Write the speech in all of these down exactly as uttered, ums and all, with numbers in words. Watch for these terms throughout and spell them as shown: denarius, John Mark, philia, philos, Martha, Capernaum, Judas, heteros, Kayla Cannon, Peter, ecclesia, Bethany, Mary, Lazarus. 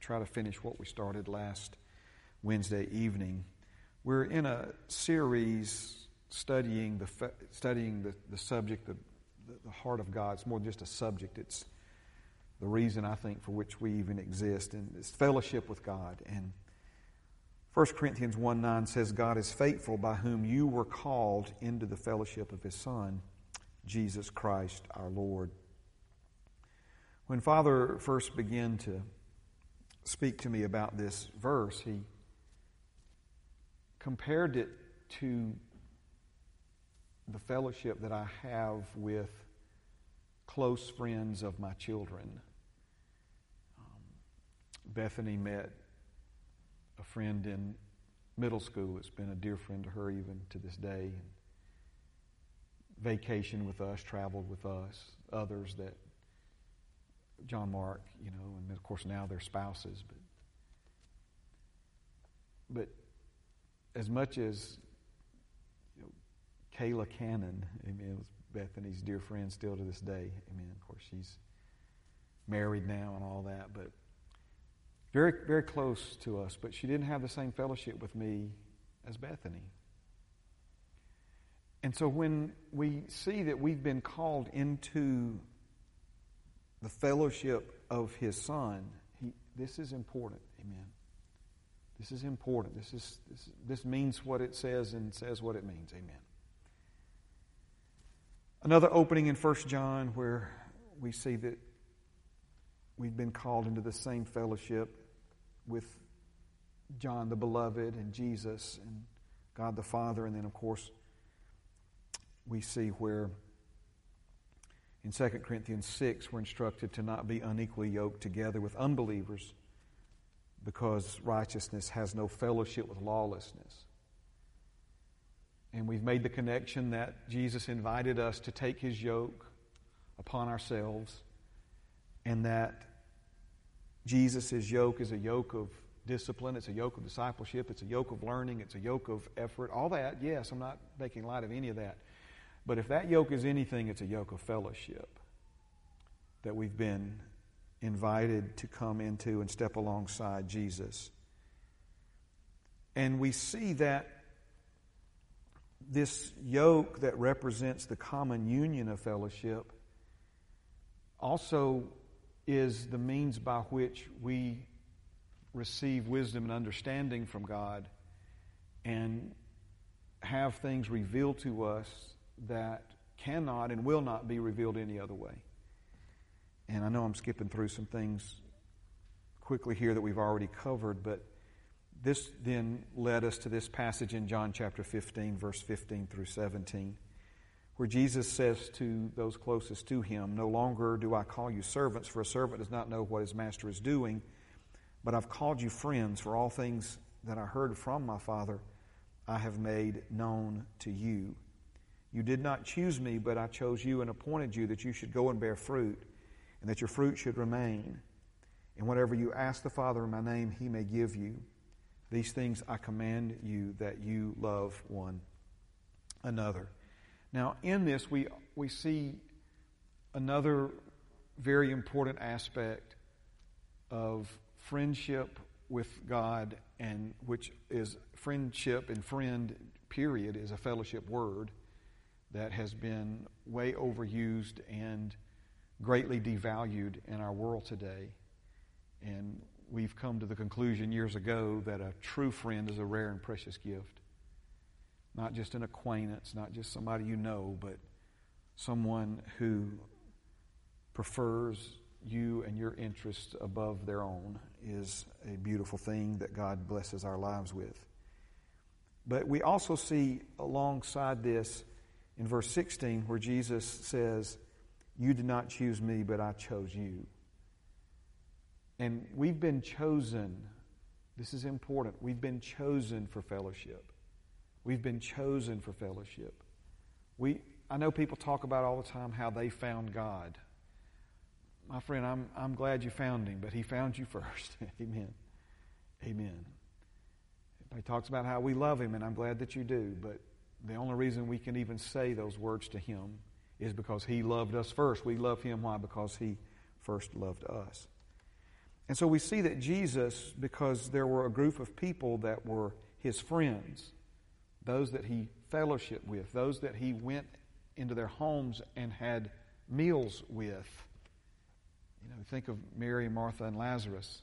Try to finish what we started last Wednesday evening. We're in a series studying the studying the, the subject, the, the heart of God. It's more than just a subject. It's the reason, I think, for which we even exist, and it's fellowship with God. And First Corinthians one nine says, God is faithful, by whom you were called into the fellowship of His Son, Jesus Christ our Lord. When Father first began to speak to me about this verse, he compared it to the fellowship that I have with close friends of my children. Um, Bethany met a friend in middle school. It's been a dear friend to her even to this day. Vacationed with us, traveled with us, others that John Mark, you know, and of course now they're spouses. But, but as much as, you know, Kayla Cannon, amen, was Bethany's dear friend still to this day, amen. Of course, she's married now and all that, but very, very close to us. But she didn't have the same fellowship with me as Bethany. And so when we see that we've been called into the fellowship of His Son, he, this is important, amen. This is important. This is this, this means what it says and says what it means, amen. Another opening in First John where we see that we've been called into the same fellowship with John the Beloved and Jesus and God the Father. And then, of course, we see where in Second Corinthians six, we're instructed to not be unequally yoked together with unbelievers, because righteousness has no fellowship with lawlessness. And we've made the connection that Jesus invited us to take His yoke upon ourselves, and that Jesus' yoke is a yoke of discipline, it's a yoke of discipleship, it's a yoke of learning, it's a yoke of effort, all that. Yes, I'm not making light of any of that. But if that yoke is anything, it's a yoke of fellowship that we've been invited to come into and step alongside Jesus. And we see that this yoke that represents the common union of fellowship also is the means by which we receive wisdom and understanding from God and have things revealed to us that cannot and will not be revealed any other way. And I know I'm skipping through some things quickly here that we've already covered, but this then led us to this passage in John chapter fifteen, verse fifteen through seventeen, where Jesus says to those closest to Him, "No longer do I call you servants, for a servant does not know what his master is doing, but I've called you friends, for all things that I heard from my Father I have made known to you. You did not choose me, but I chose you and appointed you that you should go and bear fruit, and that your fruit should remain. And whatever you ask the Father in my name, He may give you. These things I command you, that you love one another." Now, in this, we, we see another very important aspect of friendship with God, and which is friendship and friend, period, is a fellowship word that has been way overused and greatly devalued in our world today. And we've come to the conclusion years ago that a true friend is a rare and precious gift. Not just an acquaintance, not just somebody you know, but someone who prefers you and your interests above their own is a beautiful thing that God blesses our lives with. But we also see alongside this in verse sixteen where Jesus says, "You did not choose me, but I chose you." And we've been chosen. This is important. We've been chosen for fellowship. We've been chosen for fellowship. We, I know people talk about all the time how they found God. My friend, I'm, I'm glad you found Him, but He found you first. Amen. Amen. Everybody talks about how we love Him, and I'm glad that you do, but the only reason we can even say those words to Him is because He loved us first. We love Him. Why? Because He first loved us. And so we see that Jesus, because there were a group of people that were his friends, those that he fellowshiped with, those that he went into their homes and had meals with. You know, think of Mary, Martha, and Lazarus,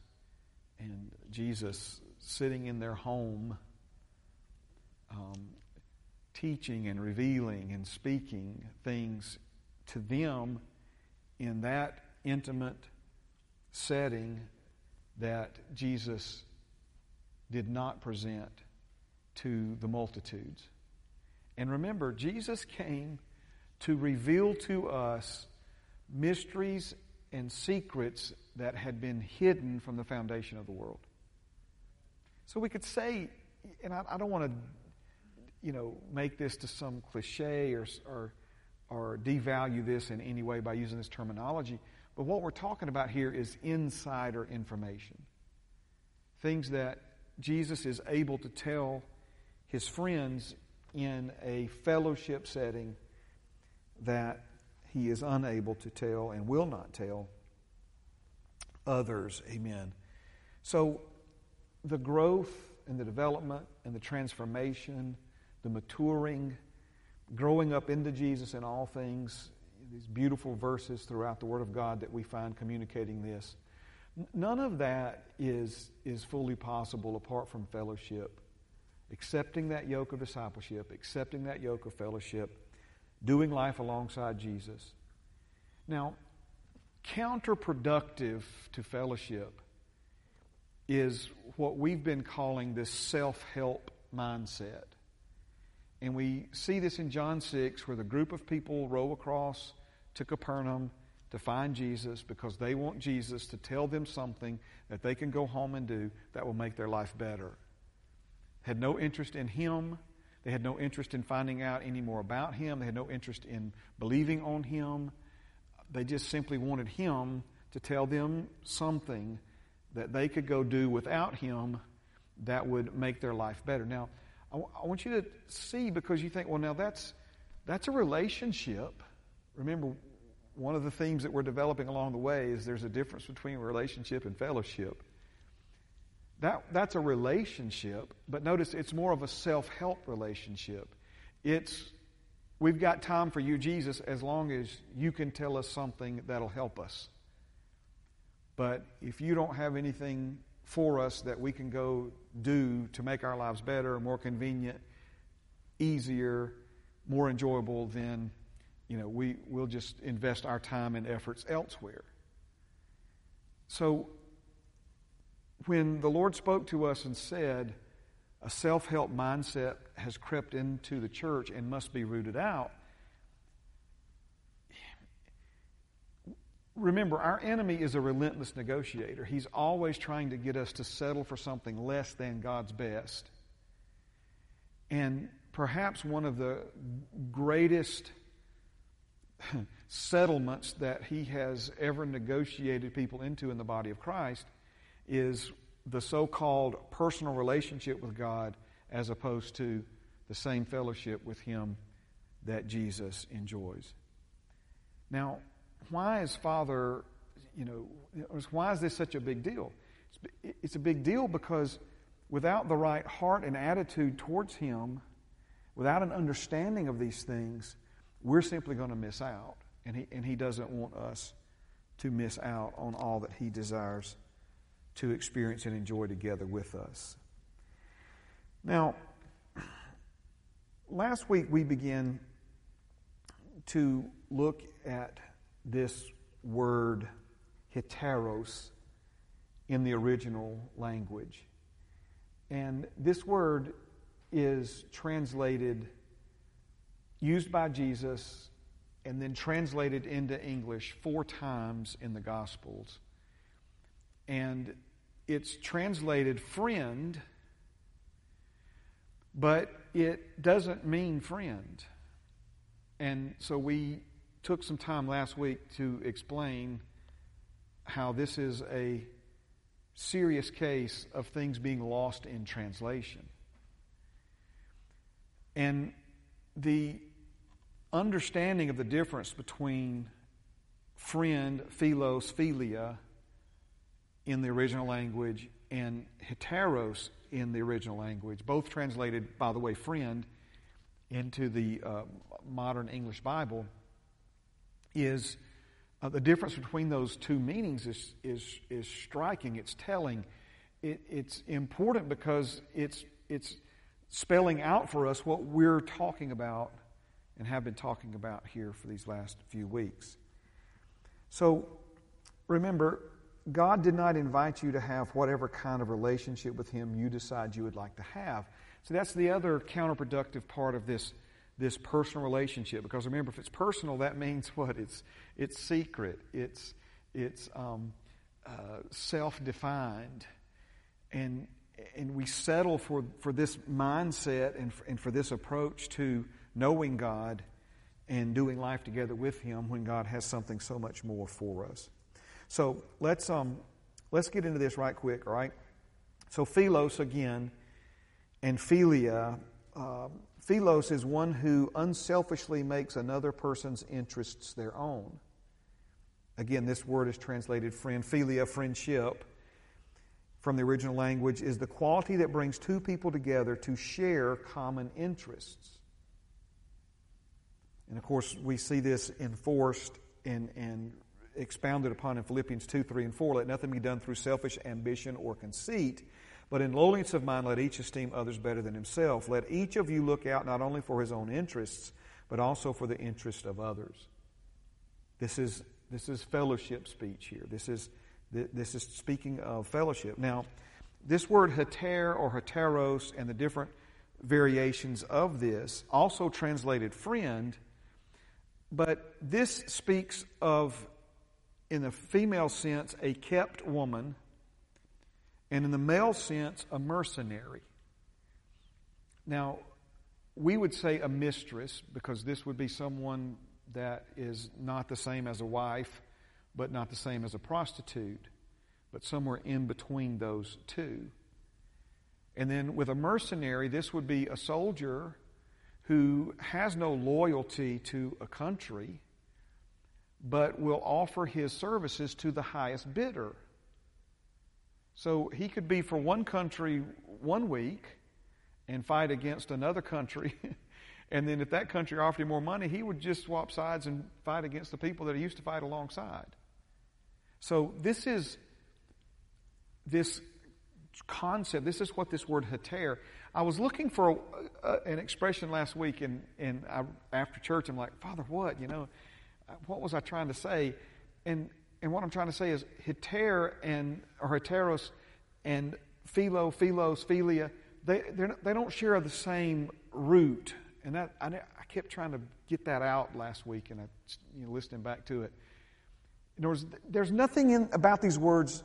and Jesus sitting in their home, um, teaching and revealing and speaking things to them in that intimate setting that Jesus did not present to the multitudes. And remember, Jesus came to reveal to us mysteries and secrets that had been hidden from the foundation of the world. So we could say, and I, I don't want to, you know, make this to some cliche or, or or devalue this in any way by using this terminology, but what we're talking about here is insider information. Things that Jesus is able to tell his friends in a fellowship setting that he is unable to tell and will not tell others. Amen. So the growth and the development and the transformation, the maturing, growing up into Jesus in all things, these beautiful verses throughout the Word of God that we find communicating this, none of that is, is fully possible apart from fellowship. Accepting that yoke of discipleship, accepting that yoke of fellowship, doing life alongside Jesus. Now, counterproductive to fellowship is what we've been calling this self-help mindset. And we see this in John six, where the group of people row across to Capernaum to find Jesus because they want Jesus to tell them something that they can go home and do that will make their life better. Had no interest in him. They had no interest in finding out any more about him. They had no interest in believing on him. They just simply wanted him to tell them something that they could go do without him that would make their life better. Now, I, w- I want you to see, because you think, well, now that's that's a relationship. Remember, one of the themes that we're developing along the way is there's a difference between relationship and fellowship. That, that's a relationship, but notice it's more of a self-help relationship. It's, we've got time for you, Jesus, as long as you can tell us something that'll help us. But if you don't have anything for us that we can go do to make our lives better, more convenient, easier, more enjoyable, then, you know, we, we'll just invest our time and efforts elsewhere. So, when the Lord spoke to us and said a self-help mindset has crept into the church and must be rooted out, remember, our enemy is a relentless negotiator. He's always trying to get us to settle for something less than God's best. And perhaps one of the greatest settlements that he has ever negotiated people into in the body of Christ is the so-called personal relationship with God as opposed to the same fellowship with him that Jesus enjoys. Now, why is Father, you know, why is this such a big deal? It's, it's a big deal because without the right heart and attitude towards him, without an understanding of these things, we're simply going to miss out. And he, and he doesn't want us to miss out on all that he desires to experience and enjoy together with us. Now, last week we began to look at this word heteros in the original language. And this word is translated, used by Jesus, and then translated into English four times in the Gospels. And it's translated friend, but it doesn't mean friend. And so we took some time last week to explain how this is a serious case of things being lost in translation. And the understanding of the difference between friend, philos, philia, in the original language and heteros in the original language, both translated, by the way, friend, into the uh, modern English Bible, is uh, the difference between those two meanings is is is striking. It's telling. It, it's important because it's it's spelling out for us what we're talking about and have been talking about here for these last few weeks. So, remember, God did not invite you to have whatever kind of relationship with Him you decide you would like to have. So that's the other counterproductive part of this, this personal relationship. Because remember, if it's personal, that means what? It's it's secret. It's it's um, uh, self-defined, and and we settle for for this mindset and for, and for this approach to knowing God and doing life together with Him when God has something so much more for us. So let's um let's get into this right quick. All right. So philos again. And philia, uh, philos is one who unselfishly makes another person's interests their own. Again, this word is translated friend. Philia, friendship, from the original language, is the quality that brings two people together to share common interests. And of course, we see this enforced and, and expounded upon in Philippians two, three, and four. Let nothing be done through selfish ambition or conceit, but in lowliness of mind, let each esteem others better than himself. Let each of you look out not only for his own interests, but also for the interest of others. This is this is fellowship speech here. This is this is speaking of fellowship. Now, this word heter or heteros and the different variations of this, also translated friend, but this speaks of, in the female sense, a kept woman, and in the male sense, a mercenary. Now, we would say a mistress, because this would be someone that is not the same as a wife, but not the same as a prostitute, but somewhere in between those two. And then with a mercenary, this would be a soldier who has no loyalty to a country, but will offer his services to the highest bidder. So he could be for one country one week and fight against another country. And then if that country offered him more money, he would just swap sides and fight against the people that he used to fight alongside. So this is this concept. This is what this word heter. I was looking for a, a, an expression last week, and, and I, after church, I'm like, Father, what? You know, what was I trying to say? And And what I'm trying to say is heter and or heteros and philo, philos, philia, they not, they don't share the same root. And that I, I kept trying to get that out last week, and I, you know, listening back to it. In other words, there's nothing in about these words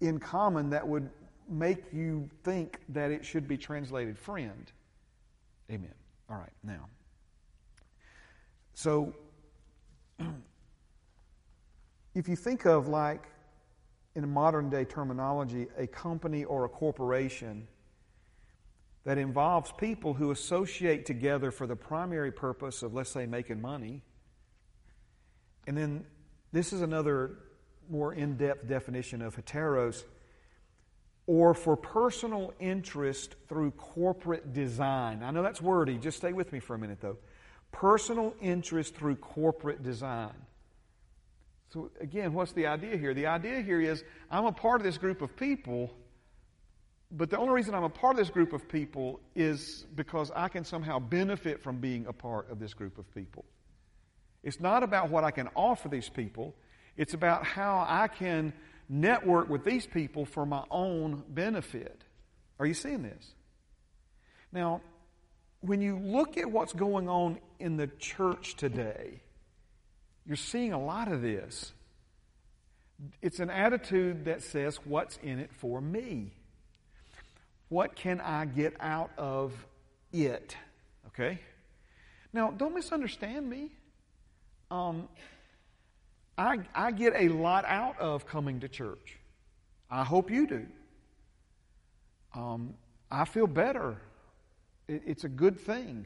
in common that would make you think that it should be translated friend. Amen. All right, now. So if you think of, like, in a modern day terminology, a company or a corporation that involves people who associate together for the primary purpose of, let's say, making money. And then this is another more in-depth definition of heteros, or for personal interest through corporate design. I know that's wordy. Just stay with me for a minute, though. Personal interest through corporate design. So again, what's the idea here? The idea here is I'm a part of this group of people, but the only reason I'm a part of this group of people is because I can somehow benefit from being a part of this group of people. It's not about what I can offer these people. It's about how I can network with these people for my own benefit. Are you seeing this? Now, when you look at what's going on in the church today, you're seeing a lot of this. It's an attitude that says, what's in it for me? What can I get out of it? Okay? Now, don't misunderstand me. Um, I, I get a lot out of coming to church. I hope you do. Um, I feel better. It, it's a good thing.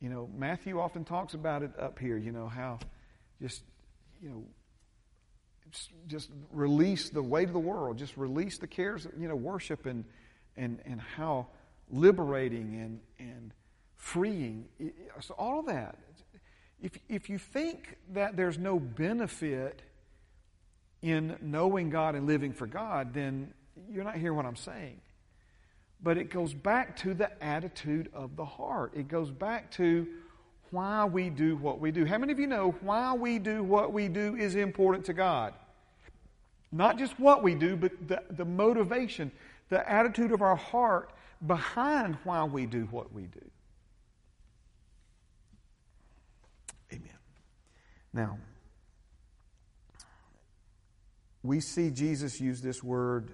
You know, Matthew often talks about it up here, you know, how... Just, you know, just release the weight of the world, just release the cares, you know, worship and and and how liberating and and freeing, so all of that. If if you think that there's no benefit in knowing God and living for God, then you're not hearing what I'm saying. But it goes back to the attitude of the heart. It goes back to why we do what we do. How many of you know why we do what we do is important to God? Not just what we do, but the, the motivation, the attitude of our heart behind why we do what we do. Amen. Now, we see Jesus use this word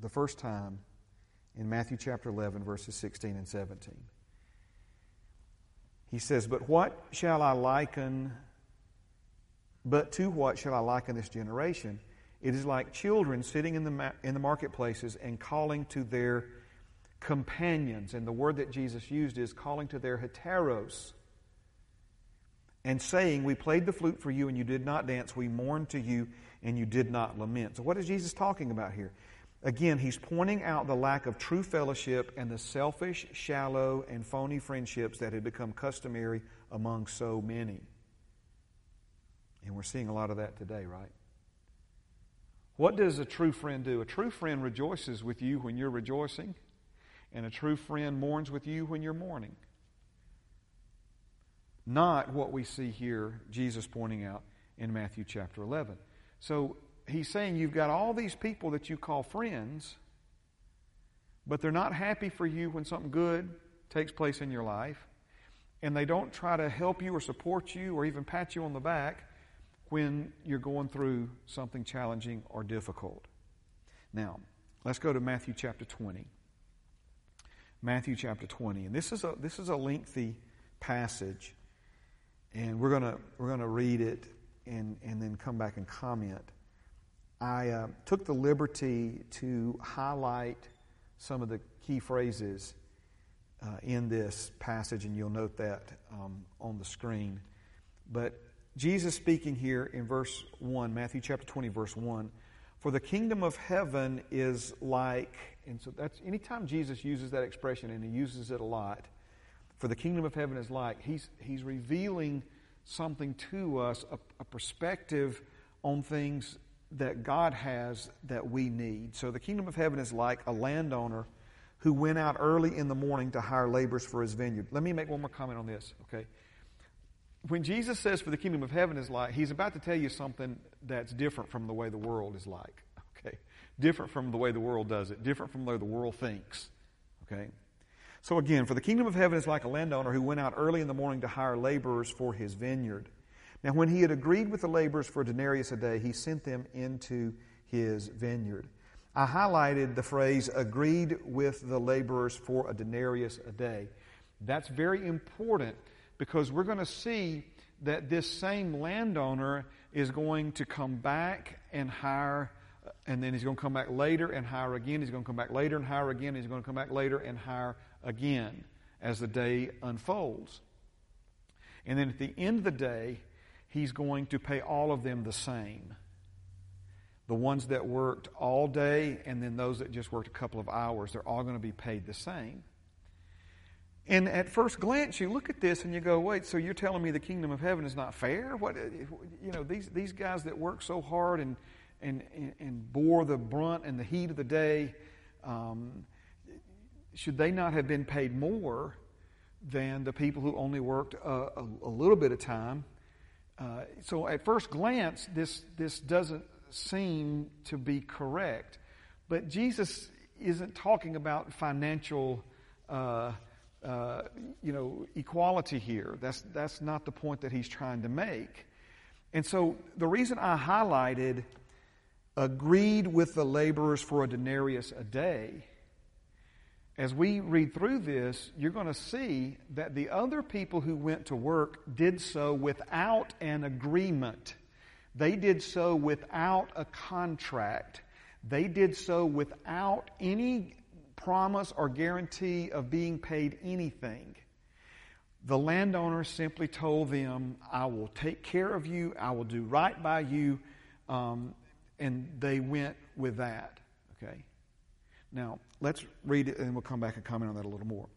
the first time in Matthew chapter eleven, verses sixteen and seventeen. He says, But what shall I liken, but to what shall I liken this generation? It is like children sitting in the ma- in the marketplaces and calling to their companions. And the word that Jesus used is calling to their heteros and saying, We played the flute for you and you did not dance. We mourned to you and you did not lament. So what is Jesus talking about here? Again, he's pointing out the lack of true fellowship and the selfish, shallow, and phony friendships that had become customary among so many. And we're seeing a lot of that today, right? What does a true friend do? A true friend rejoices with you when you're rejoicing, and a true friend mourns with you when you're mourning. Not what we see here, Jesus pointing out in Matthew chapter eleven. So, he's saying you've got all these people that you call friends, but they're not happy for you when something good takes place in your life, and they don't try to help you or support you or even pat you on the back when you're going through something challenging or difficult. Now, let's go to Matthew chapter twenty. Matthew chapter twenty, and this is a this is a lengthy passage, and we're gonna we're gonna read it and and then come back and comment. I uh, took the liberty to highlight some of the key phrases uh, in this passage, and you'll note that um, on the screen. But Jesus speaking here in verse one, Matthew chapter twenty, verse one, for the kingdom of heaven is like, and so that's anytime Jesus uses that expression, and he uses it a lot, for the kingdom of heaven is like, he's, he's revealing something to us, a, a perspective on things that God has that we need. So the kingdom of heaven is like a landowner who went out early in the morning to hire laborers for his vineyard. Let me make one more comment on this, okay? When Jesus says for the kingdom of heaven is like, he's about to tell you something that's different from the way the world is like, okay? Different from the way the world does it, different from the way the world thinks, okay? So again, for the kingdom of heaven is like a landowner who went out early in the morning to hire laborers for his vineyard. Now, when he had agreed with the laborers for a denarius a day, he sent them into his vineyard. I highlighted the phrase, agreed with the laborers for a denarius a day. That's very important because we're going to see that this same landowner is going to come back and hire, and then he's going to come back later and hire again. He's going to come back later and hire again. He's going to come back later and hire again as the day unfolds. And then at the end of the day, he's going to pay all of them the same. The ones that worked all day and then those that just worked a couple of hours, they're all going to be paid the same. And at first glance, you look at this and you go, wait, so you're telling me the kingdom of heaven is not fair? What, you know, these, these guys that work so hard and, and, and bore the brunt and the heat of the day, um, should they not have been paid more than the people who only worked a, a, a little bit of time? Uh, so at first glance, this this doesn't seem to be correct. But Jesus isn't talking about financial, uh, uh, you know, equality here. That's that's not the point that he's trying to make. And so the reason I highlighted agreed with the laborers for a denarius a day, as we read through this, you're going to see that the other people who went to work did so without an agreement. They did so without a contract. They did so without any promise or guarantee of being paid anything. The landowner simply told them, I will take care of you, I will do right by you, um, and they went with that. Okay. Now, let's read it, and we'll come back and comment on that a little more.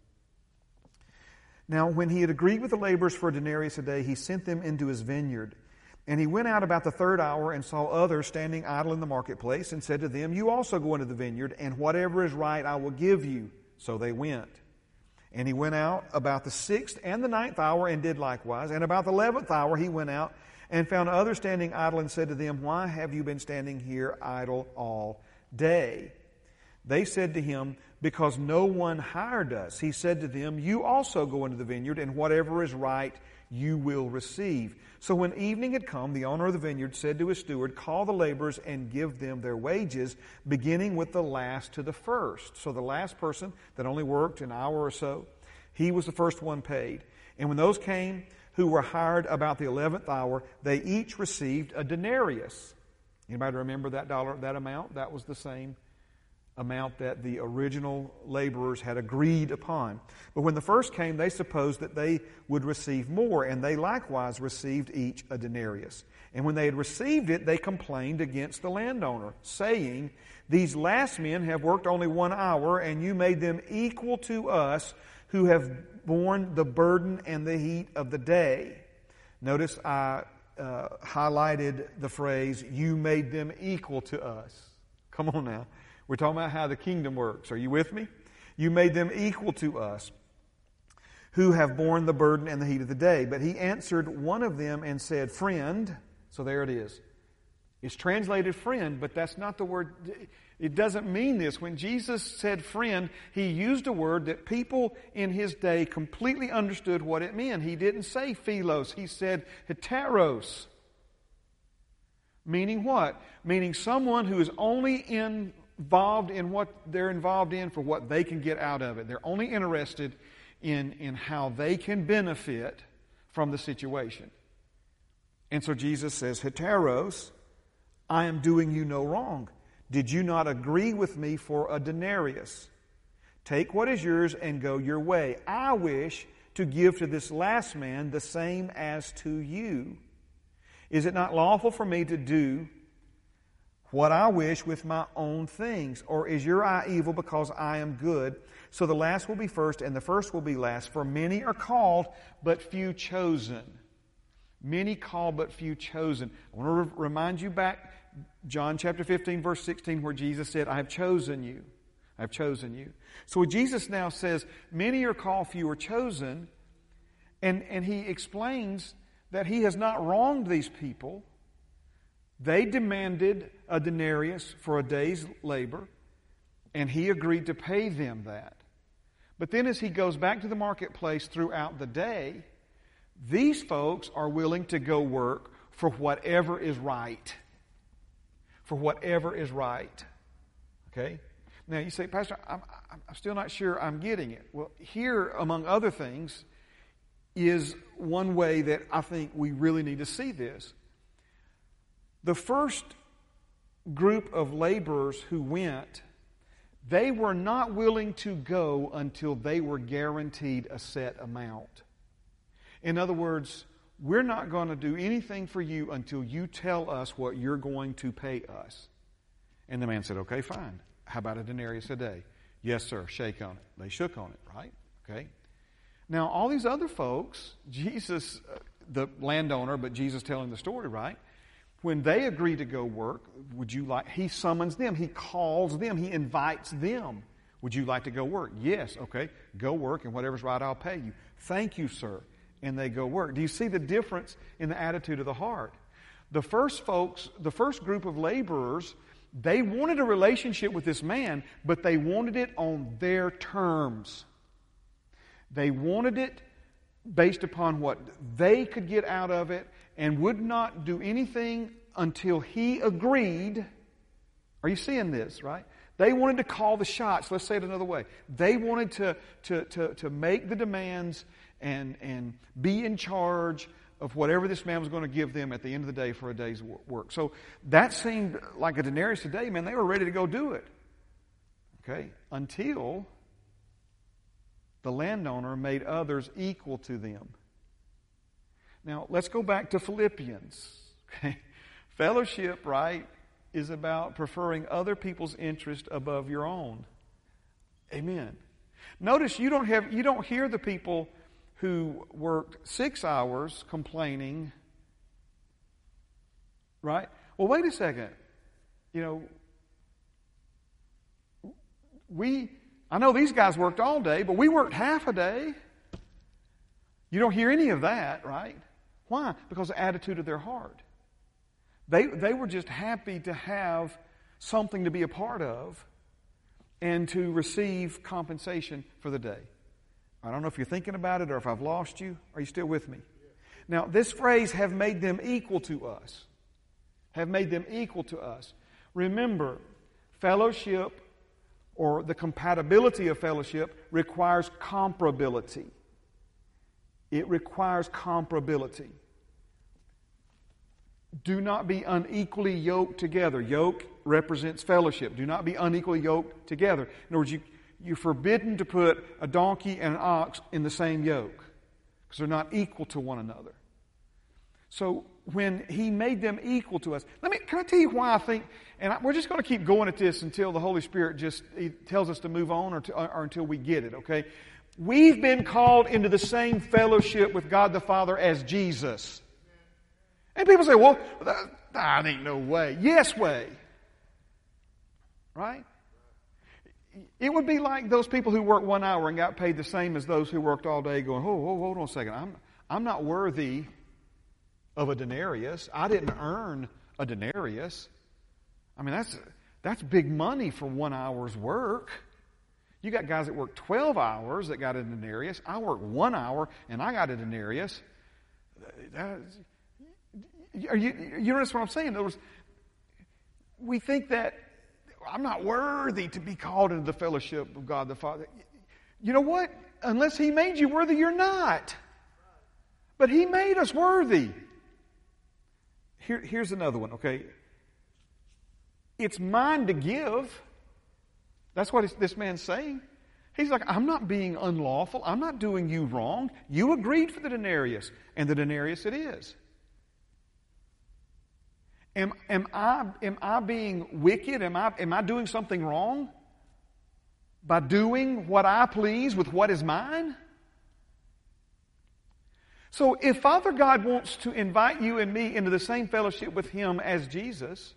Now, when he had agreed with the laborers for a denarius a day, he sent them into his vineyard. And he went out about the third hour and saw others standing idle in the marketplace and said to them, "You also go into the vineyard, and whatever is right I will give you." So they went. And he went out about the sixth and the ninth hour and did likewise. And about the eleventh hour he went out and found others standing idle and said to them, "Why have you been standing here idle all day?" They said to him, "Because no one hired us." He said to them, "You also go into the vineyard, and whatever is right you will receive." So when evening had come, the owner of the vineyard said to his steward, "Call the laborers and give them their wages, beginning with the last to the first." So the last person that only worked an hour or so, he was the first one paid. And when those came who were hired about the eleventh hour, they each received a denarius. Anybody remember that dollar, that amount? That was the same amount that the original laborers had agreed upon. But when the first came, they supposed that they would receive more, and they likewise received each a denarius. And when they had received it, they complained against the landowner, saying, "These last men have worked only one hour, and you made them equal to us who have borne the burden and the heat of the day." Notice I uh, highlighted the phrase, "You made them equal to us." Come on now. We're talking about how the kingdom works. Are you with me? "You made them equal to us who have borne the burden and the heat of the day." But he answered one of them and said, "Friend." So there it is. It's translated friend, but that's not the word. It doesn't mean this. When Jesus said friend, he used a word that people in his day completely understood what it meant. He didn't say philos. He said heteros. Meaning what? Meaning someone who is only in... involved in what they're involved in for what they can get out of it. They're only interested in, in how they can benefit from the situation. And so Jesus says, "Heteros, I am doing you no wrong. Did you not agree with me for a denarius? Take what is yours and go your way. I wish to give to this last man the same as to you. Is it not lawful for me to do what I wish with my own things? Or is your eye evil because I am good? So the last will be first, and the first will be last. For many are called, but few chosen." Many called, but few chosen. I want to remind you back, John chapter fifteen, verse sixteen, where Jesus said, "I have chosen you. I have chosen you." So Jesus now says, many are called, few are chosen. And, and he explains that he has not wronged these people. They demanded a denarius for a day's labor, and he agreed to pay them that. But then as he goes back to the marketplace throughout the day, these folks are willing to go work for whatever is right. For whatever is right. Okay? Now you say, "Pastor, I'm, I'm still not sure I'm getting it." Well, here, among other things, is one way that I think we really need to see this. The first group of laborers who went, they were not willing to go until they were guaranteed a set amount. In other words, we're not going to do anything for you until you tell us what you're going to pay us. And the man said, "Okay, fine. How about a denarius a day?" "Yes, sir. Shake on it." They shook on it, right? Okay. Now, all these other folks, Jesus, the landowner, but Jesus telling the story, right? When they agree to go work, would you like, he summons them, he calls them, he invites them. "Would you like to go work?" "Yes." "Okay, go work, and whatever's right, I'll pay you." "Thank you, sir." And they go work. Do you see the difference in the attitude of the heart? The first folks, the first group of laborers, they wanted a relationship with this man, but they wanted it on their terms. They wanted it based upon what they could get out of it, and would not do anything until he agreed. Are you seeing this, right? They wanted to call the shots. Let's say it another way. They wanted to, to, to, to make the demands and, and be in charge of whatever this man was going to give them at the end of the day for a day's work. So that seemed like a denarius a day. Man, they were ready to go do it. Okay? Until the landowner made others equal to them. Now, let's go back to Philippians. Okay? Fellowship, right, is about preferring other people's interest above your own. Amen. Notice you don't have you don't hear the people who worked six hours complaining, right? Well, wait a second. You know, we I know these guys worked all day, but we worked half a day. You don't hear any of that, right? Why? Because of the attitude of their heart. They they were just happy to have something to be a part of and to receive compensation for the day. I don't know if you're thinking about it or if I've lost you. Are you still with me? Now, this phrase, have made them equal to us. Have made them equal to us. Remember, fellowship or the compatibility of fellowship requires comparability. It requires comparability. Do not be unequally yoked together. Yoke represents fellowship. Do not be unequally yoked together. In other words, you, you're forbidden to put a donkey and an ox in the same yoke because they're not equal to one another. So when he made them equal to us, let me can I tell you why I think, and I, we're just going to keep going at this until the Holy Spirit just he tells us to move on or, to, or, or until we get it, okay? We've been called into the same fellowship with God the Father as Jesus. And people say, well, that ain't no way. Yes way. Right? It would be like those people who worked one hour and got paid the same as those who worked all day going, oh, oh hold on a second. I'm, I'm not worthy of a denarius. I didn't earn a denarius. I mean, that's, that's big money for one hour's work. You got guys that work twelve hours that got a denarius. I worked one hour and I got a denarius. That's... Are you, you notice what I'm saying? In other words, we think that I'm not worthy to be called into the fellowship of God the Father. You know what? Unless He made you worthy, you're not. But He made us worthy. Here, here's another one, okay? It's mine to give. That's what this man's saying. He's like, I'm not being unlawful. I'm not doing you wrong. You agreed for the denarius, and the denarius it is. Am, am I am I being wicked? Am I am I doing something wrong by doing what I please with what is mine? So if Father God wants to invite you and me into the same fellowship with Him as Jesus,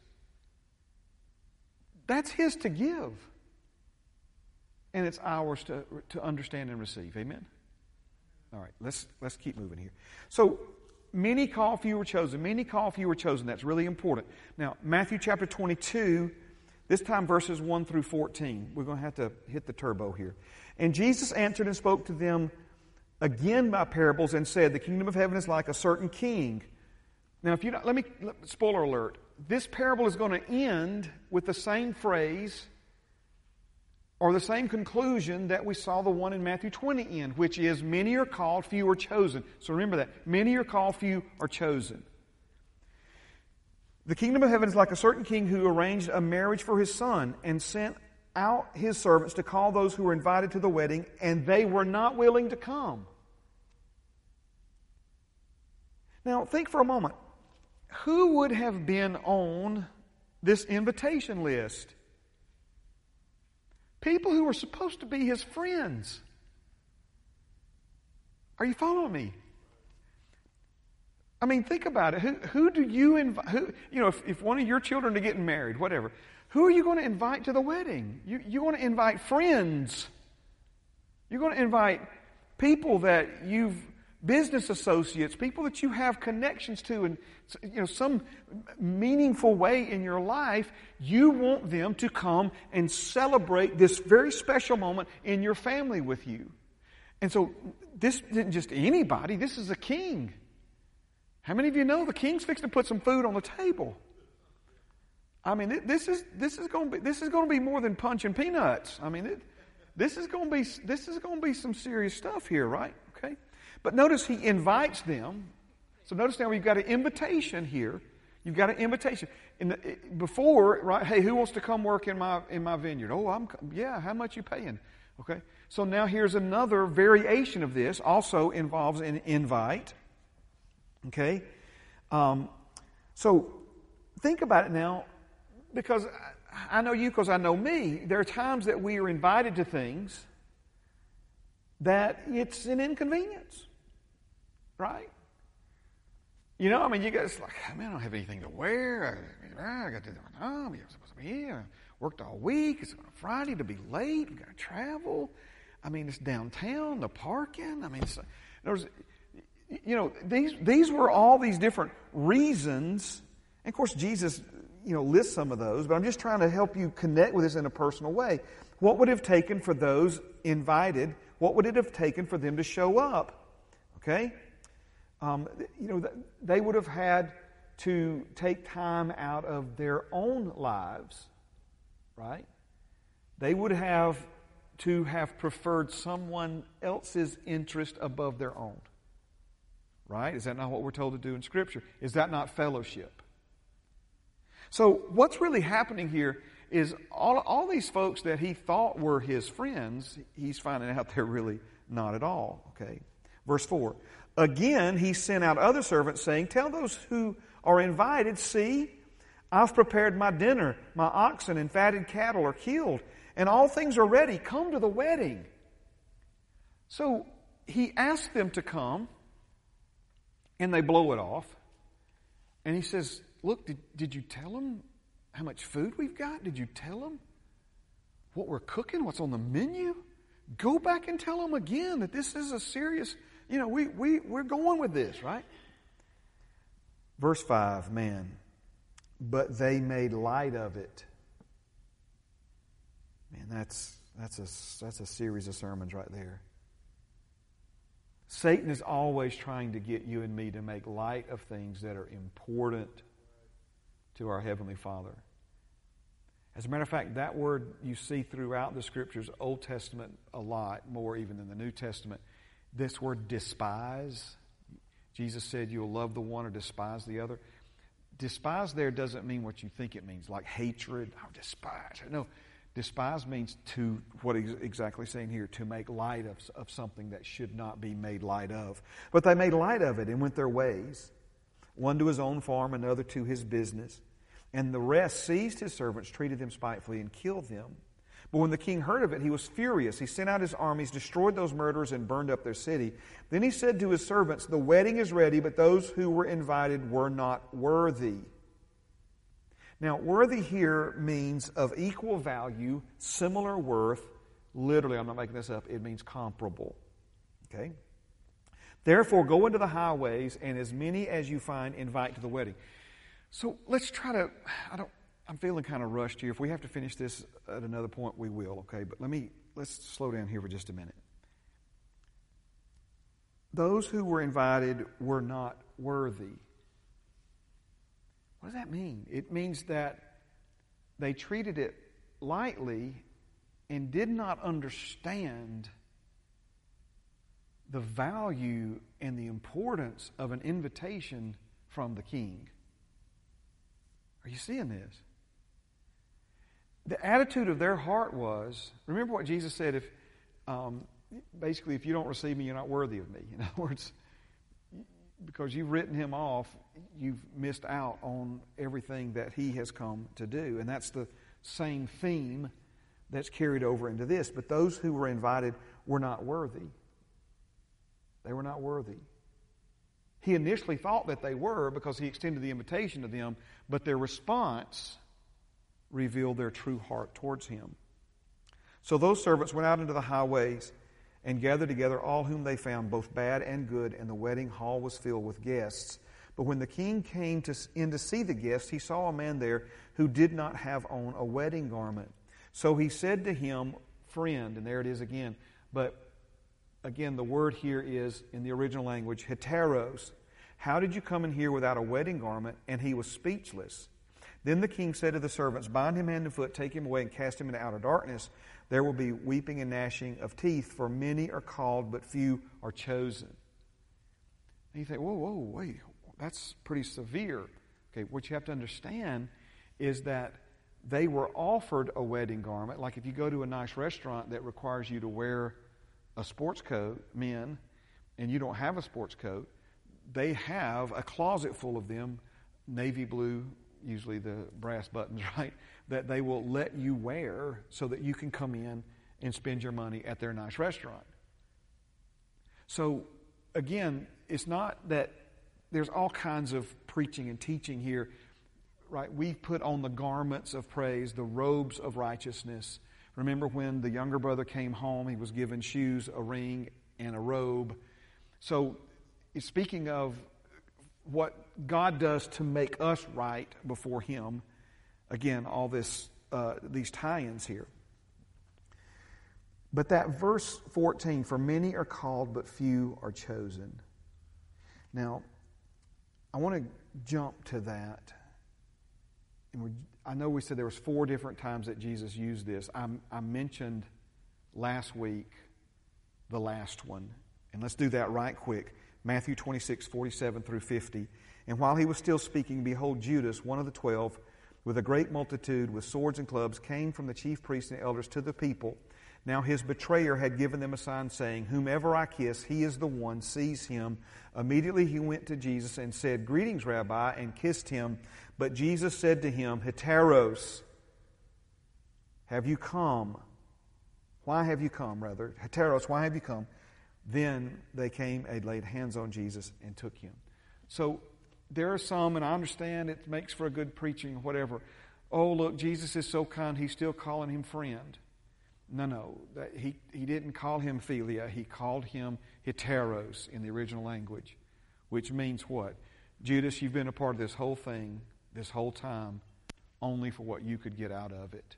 that's His to give. And it's ours to, to understand and receive. Amen? All right, let's let's keep moving here. So many call, few were chosen. Many call, few were chosen. That's really important. Now, Matthew chapter twenty-two, this time verses one through fourteen. We're going to have to hit the turbo here. And Jesus answered and spoke to them again by parables and said, the kingdom of heaven is like a certain king. Now, if you don't, let me, spoiler alert. This parable is going to end with the same phrase or the same conclusion that we saw the one in Matthew twenty end, which is many are called, few are chosen. So remember that. Many are called, few are chosen. The kingdom of heaven is like a certain king who arranged a marriage for his son and sent out his servants to call those who were invited to the wedding, and they were not willing to come. Now, think for a moment. Who would have been on this invitation list? People who were supposed to be his friends. Are you following me? I mean, think about it. Who, who do you invite? Who, you know, if, if one of your children are getting married, whatever, who are you going to invite to the wedding? You, you want to invite friends. You're going to invite people that you've, business associates, people that you have connections to in, you know, some meaningful way in your life. You want them to come and celebrate this very special moment in your family with you. And so this isn't just anybody. This is a king. How many of you know the king's fixing to put some food on the table? I mean, this is this is going to be this is going to be more than punch and peanuts. I mean, it, this is going to be this is going to be some serious stuff here, right? Okay. But notice he invites them. So notice now we've got an invitation here. You've got an invitation. In the, before, right? Hey, who wants to come work in my in my vineyard? Oh, I'm yeah. How much you paying? Okay. So now here's another variation of this. Also involves an invite. Okay. Um, so think about it now, because I know you because I know me. There are times that we are invited to things that it's an inconvenience, right? You know, I mean, you guys like, I mean, I don't have anything to wear. I got to do my job. I'm supposed to be here. Worked all week. It's on a Friday to be late. We've got to travel. I mean, it's downtown, the parking. I mean, it's, there's, you know, these these were all these different reasons. And of course, Jesus, you know, lists some of those, but I'm just trying to help you connect with this in a personal way. What would it have taken for those invited? What would it have taken for them to show up? Okay? Um, you know, they would have had to take time out of their own lives, right? They would have to have preferred someone else's interest above their own, right? Is that not what we're told to do in Scripture? Is that not fellowship? So what's really happening here is all, all these folks that he thought were his friends, he's finding out they're really not at all, okay? Verse four, again, he sent out other servants saying, tell those who are invited, see, I've prepared my dinner, my oxen and fatted cattle are killed, and all things are ready. Come to the wedding. So he asked them to come, and they blow it off. And he says, look, did, did you tell them how much food we've got? Did you tell them what we're cooking, what's on the menu? Go back and tell them again that this is a serious, you know, we, we, we're going with this, right? Verse five, man, but they made light of it. Man, that's that's a that's a series of sermons right there. Satan is always trying to get you and me to make light of things that are important to our Heavenly Father. As a matter of fact, that word you see throughout the Scriptures, Old Testament a lot, more even than the New Testament, this word despise. Jesus said you'll love the one or despise the other. Despise there doesn't mean what you think it means, like hatred. Oh, despise. No. Despise means to, what he's exactly saying here, to make light of, of something that should not be made light of. But they made light of it and went their ways, one to his own farm, another to his business. And the rest seized his servants, treated them spitefully, and killed them. But when the king heard of it, he was furious. He sent out his armies, destroyed those murderers, and burned up their city. Then he said to his servants, the wedding is ready, but those who were invited were not worthy. Now, worthy here means of equal value, similar worth. Literally, I'm not making this up, it means comparable. Okay? Therefore, go into the highways, and as many as you find, invite to the wedding. So let's try to, I don't, I'm feeling kind of rushed here. If we have to finish this at another point, we will, okay? But let me, let's slow down here for just a minute. Those who were invited were not worthy. What does that mean? It means that they treated it lightly and did not understand the value and the importance of an invitation from the king. Are you seeing this? The attitude of their heart was, remember what Jesus said, if um, basically, if you don't receive me, you're not worthy of me. In other words, because you've written him off, you've missed out on everything that he has come to do. And that's the same theme that's carried over into this. But those who were invited were not worthy. They were not worthy. He initially thought that they were because he extended the invitation to them, but their response revealed their true heart towards him. So those servants went out into the highways and gathered together all whom they found, both bad and good, and the wedding hall was filled with guests. But when the king came to, in to see the guests, he saw a man there who did not have on a wedding garment. So he said to him, friend, and there it is again. But again, the word here is, in the original language, heteros. How did you come in here without a wedding garment? And he was speechless. Then the king said to the servants, bind him hand and foot, take him away, and cast him into outer darkness. There will be weeping and gnashing of teeth, for many are called, but few are chosen. And you think, whoa, whoa, wait, that's pretty severe. Okay, what you have to understand is that they were offered a wedding garment. Like if you go to a nice restaurant that requires you to wear a sports coat, men, and you don't have a sports coat, they have a closet full of them, navy blue, usually the brass buttons, right, that they will let you wear so that you can come in and spend your money at their nice restaurant. So, again, it's not that there's all kinds of preaching and teaching here, right? We put on the garments of praise, the robes of righteousness. Remember when the younger brother came home, he was given shoes, a ring, and a robe. So, it's speaking of what God does to make us right before Him. Again, all this, uh, these tie-ins here. But that verse fourteen, for many are called, but few are chosen. Now, I want to jump to that. And we're, I know we said there was four different times that Jesus used this. I, I mentioned last week the last one. And let's do that right quick. Matthew twenty-six, forty-seven through fifty. And while he was still speaking, behold, Judas, one of the twelve, with a great multitude, with swords and clubs, came from the chief priests and elders to the people. Now his betrayer had given them a sign, saying, whomever I kiss, he is the one, seize him. Immediately he went to Jesus and said, greetings, Rabbi, and kissed him. But Jesus said to him, heteros, have you come? Why have you come, rather? Heteros, why have you come? Then they came and laid hands on Jesus and took him. So there are some, and I understand it makes for a good preaching, whatever. Oh, look, Jesus is so kind, he's still calling him friend. No, no, that he, he didn't call him philia. He called him heteros in the original language, which means what? Judas, you've been a part of this whole thing, this whole time, only for what you could get out of it.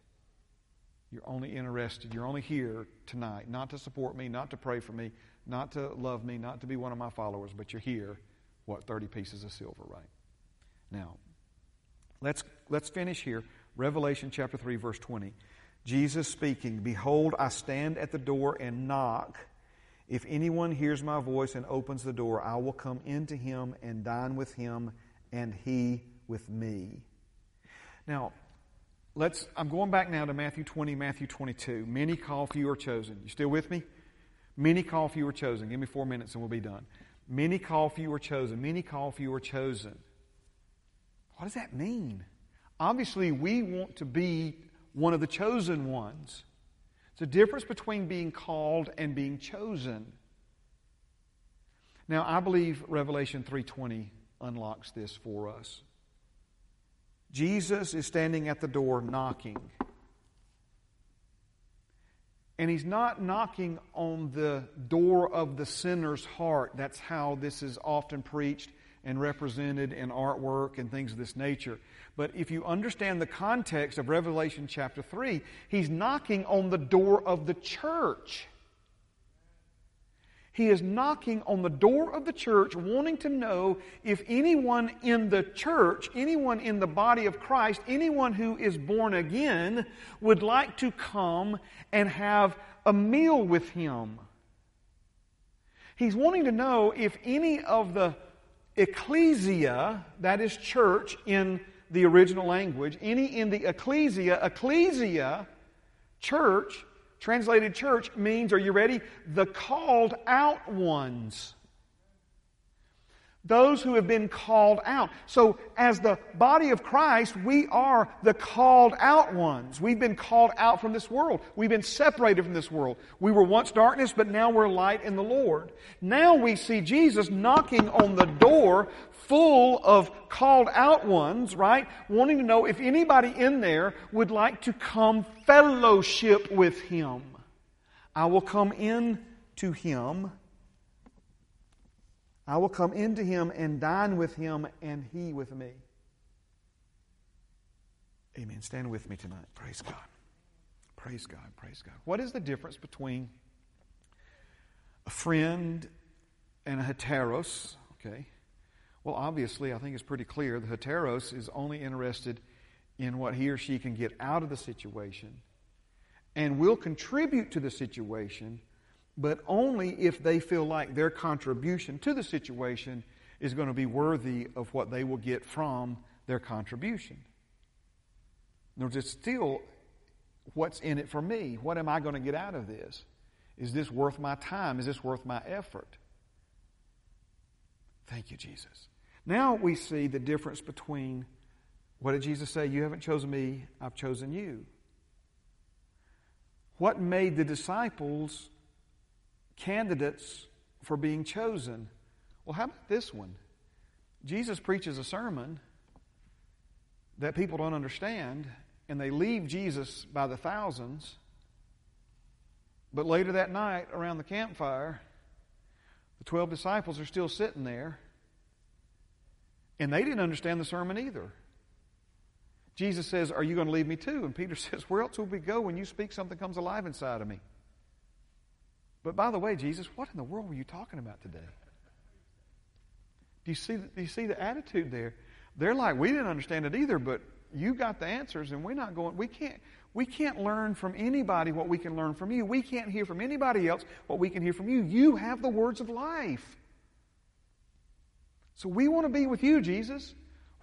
You're only interested, you're only here tonight, not to support me, not to pray for me, not to love me, not to be one of my followers, but you're here, what, thirty pieces of silver, right? Now, let's let's finish here. Revelation chapter three, verse twenty. Jesus speaking, behold, I stand at the door and knock. If anyone hears my voice and opens the door, I will come into him and dine with him and he with me. Now, Let's. I'm going back now to Matthew twenty, Matthew twenty-two. Many call, few are chosen. You still with me? Many call, few are chosen. Give me four minutes and we'll be done. Many call, few are chosen. Many call, few are chosen. What does that mean? Obviously, we want to be one of the chosen ones. It's a difference between being called and being chosen. Now, I believe Revelation three twenty unlocks this for us. Jesus is standing at the door knocking. And he's not knocking on the door of the sinner's heart. That's how this is often preached and represented in artwork and things of this nature. But if you understand the context of Revelation chapter three, he's knocking on the door of the church. He is knocking on the door of the church, wanting to know if anyone in the church, anyone in the body of Christ, anyone who is born again, would like to come and have a meal with him. He's wanting to know if any of the ecclesia, that is church in the original language, any in the ecclesia, ecclesia, church, translated church means, are you ready? The called out ones. Those who have been called out. So as the body of Christ, we are the called out ones. We've been called out from this world. We've been separated from this world. We were once darkness, but now we're light in the Lord. Now we see Jesus knocking on the door full of called out ones, right? Wanting to know if anybody in there would like to come fellowship with Him. I will come in to Him. I will come into him and dine with him and he with me. Amen. Stand with me tonight. Praise God. Praise God. Praise God. What is the difference between a friend and a heteros? Okay. Well, obviously, I think it's pretty clear. The heteros is only interested in what he or she can get out of the situation and will contribute to the situation, but only if they feel like their contribution to the situation is going to be worthy of what they will get from their contribution. In other words, it's still what's in it for me. What am I going to get out of this? Is this worth my time? Is this worth my effort? Thank you, Jesus. Now we see the difference between What did Jesus say? You haven't chosen me, I've chosen you. What made the disciples candidates for being chosen? Well, how about this one? Jesus preaches a sermon that people don't understand, and they leave Jesus by the thousands. But later that night, around the campfire, the twelve disciples are still sitting there, and they didn't understand the sermon either. Jesus says, are you going to leave me too? And Peter says, where else will we go? When you speak, something comes alive inside of me. But by the way, Jesus, what in the world were you talking about today? Do you see, do you see the attitude there? They're like, we didn't understand it either, but you got the answers, and we're not going, we can't, we can't learn from anybody what we can learn from you. We can't hear from anybody else what we can hear from you. You have the words of life. So we want to be with you, Jesus.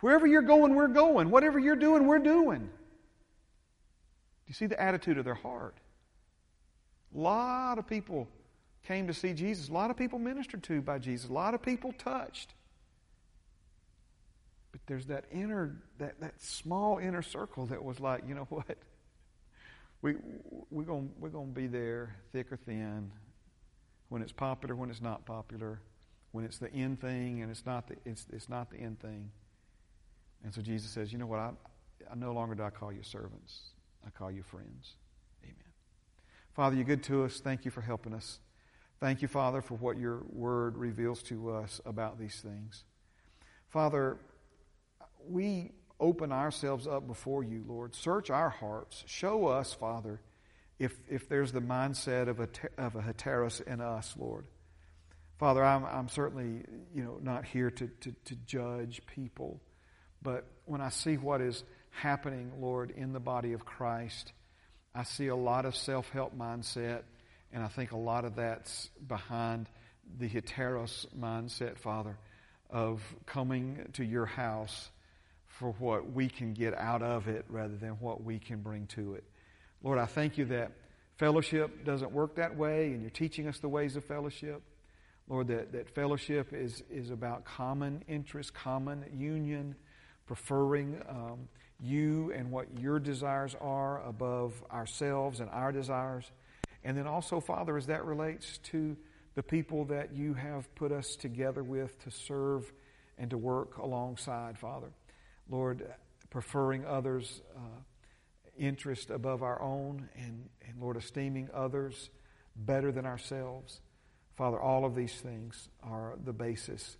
Wherever you're going, we're going. Whatever you're doing, we're doing. Do you see the attitude of their heart? A lot of people came to see Jesus. A lot of people ministered to by Jesus. A lot of people touched. But there's that inner, that, that small inner circle that was like, you know what? We, we're gonna, we're gonna be there, thick or thin, when it's popular, when it's not popular, when it's the end thing and it's not the, it's, it's not the end thing. And so Jesus says, you know what, I, I no longer do I call you servants. I call you friends. Amen. Father, you're good to us. Thank you for helping us. Thank you, Father, for what your word reveals to us about these things. Father, we open ourselves up before you, Lord. Search our hearts. Show us, Father, if if there's the mindset of a, of a heteros in us, Lord. Father, I'm, I'm certainly, you know, not here to, to, to judge people. But when I see what is happening, Lord, in the body of Christ, I see a lot of self-help mindset, and I think a lot of that's behind the heteros mindset, Father, of coming to your house for what we can get out of it rather than what we can bring to it. Lord, I thank you that fellowship doesn't work that way, and you're teaching us the ways of fellowship. Lord, that, that fellowship is, is about common interest, common union, preferring um, you and what your desires are above ourselves and our desires. And then also, Father, as that relates to the people that you have put us together with to serve and to work alongside, Father. Lord, preferring others' uh, interest above our own, and, and, Lord, esteeming others better than ourselves. Father, all of these things are the basis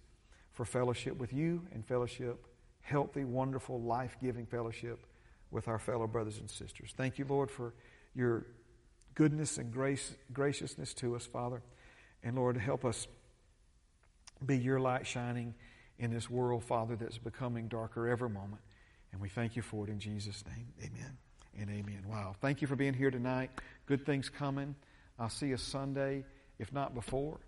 for fellowship with you and fellowship healthy, wonderful, life-giving fellowship with our fellow brothers and sisters. Thank you, Lord, for your goodness and grace, graciousness to us, Father. And, Lord, help us be your light shining in this world, Father, that's becoming darker every moment. And we thank you for it in Jesus' name. Amen and amen. Wow. Thank you for being here tonight. Good things coming. I'll see you Sunday, if not before.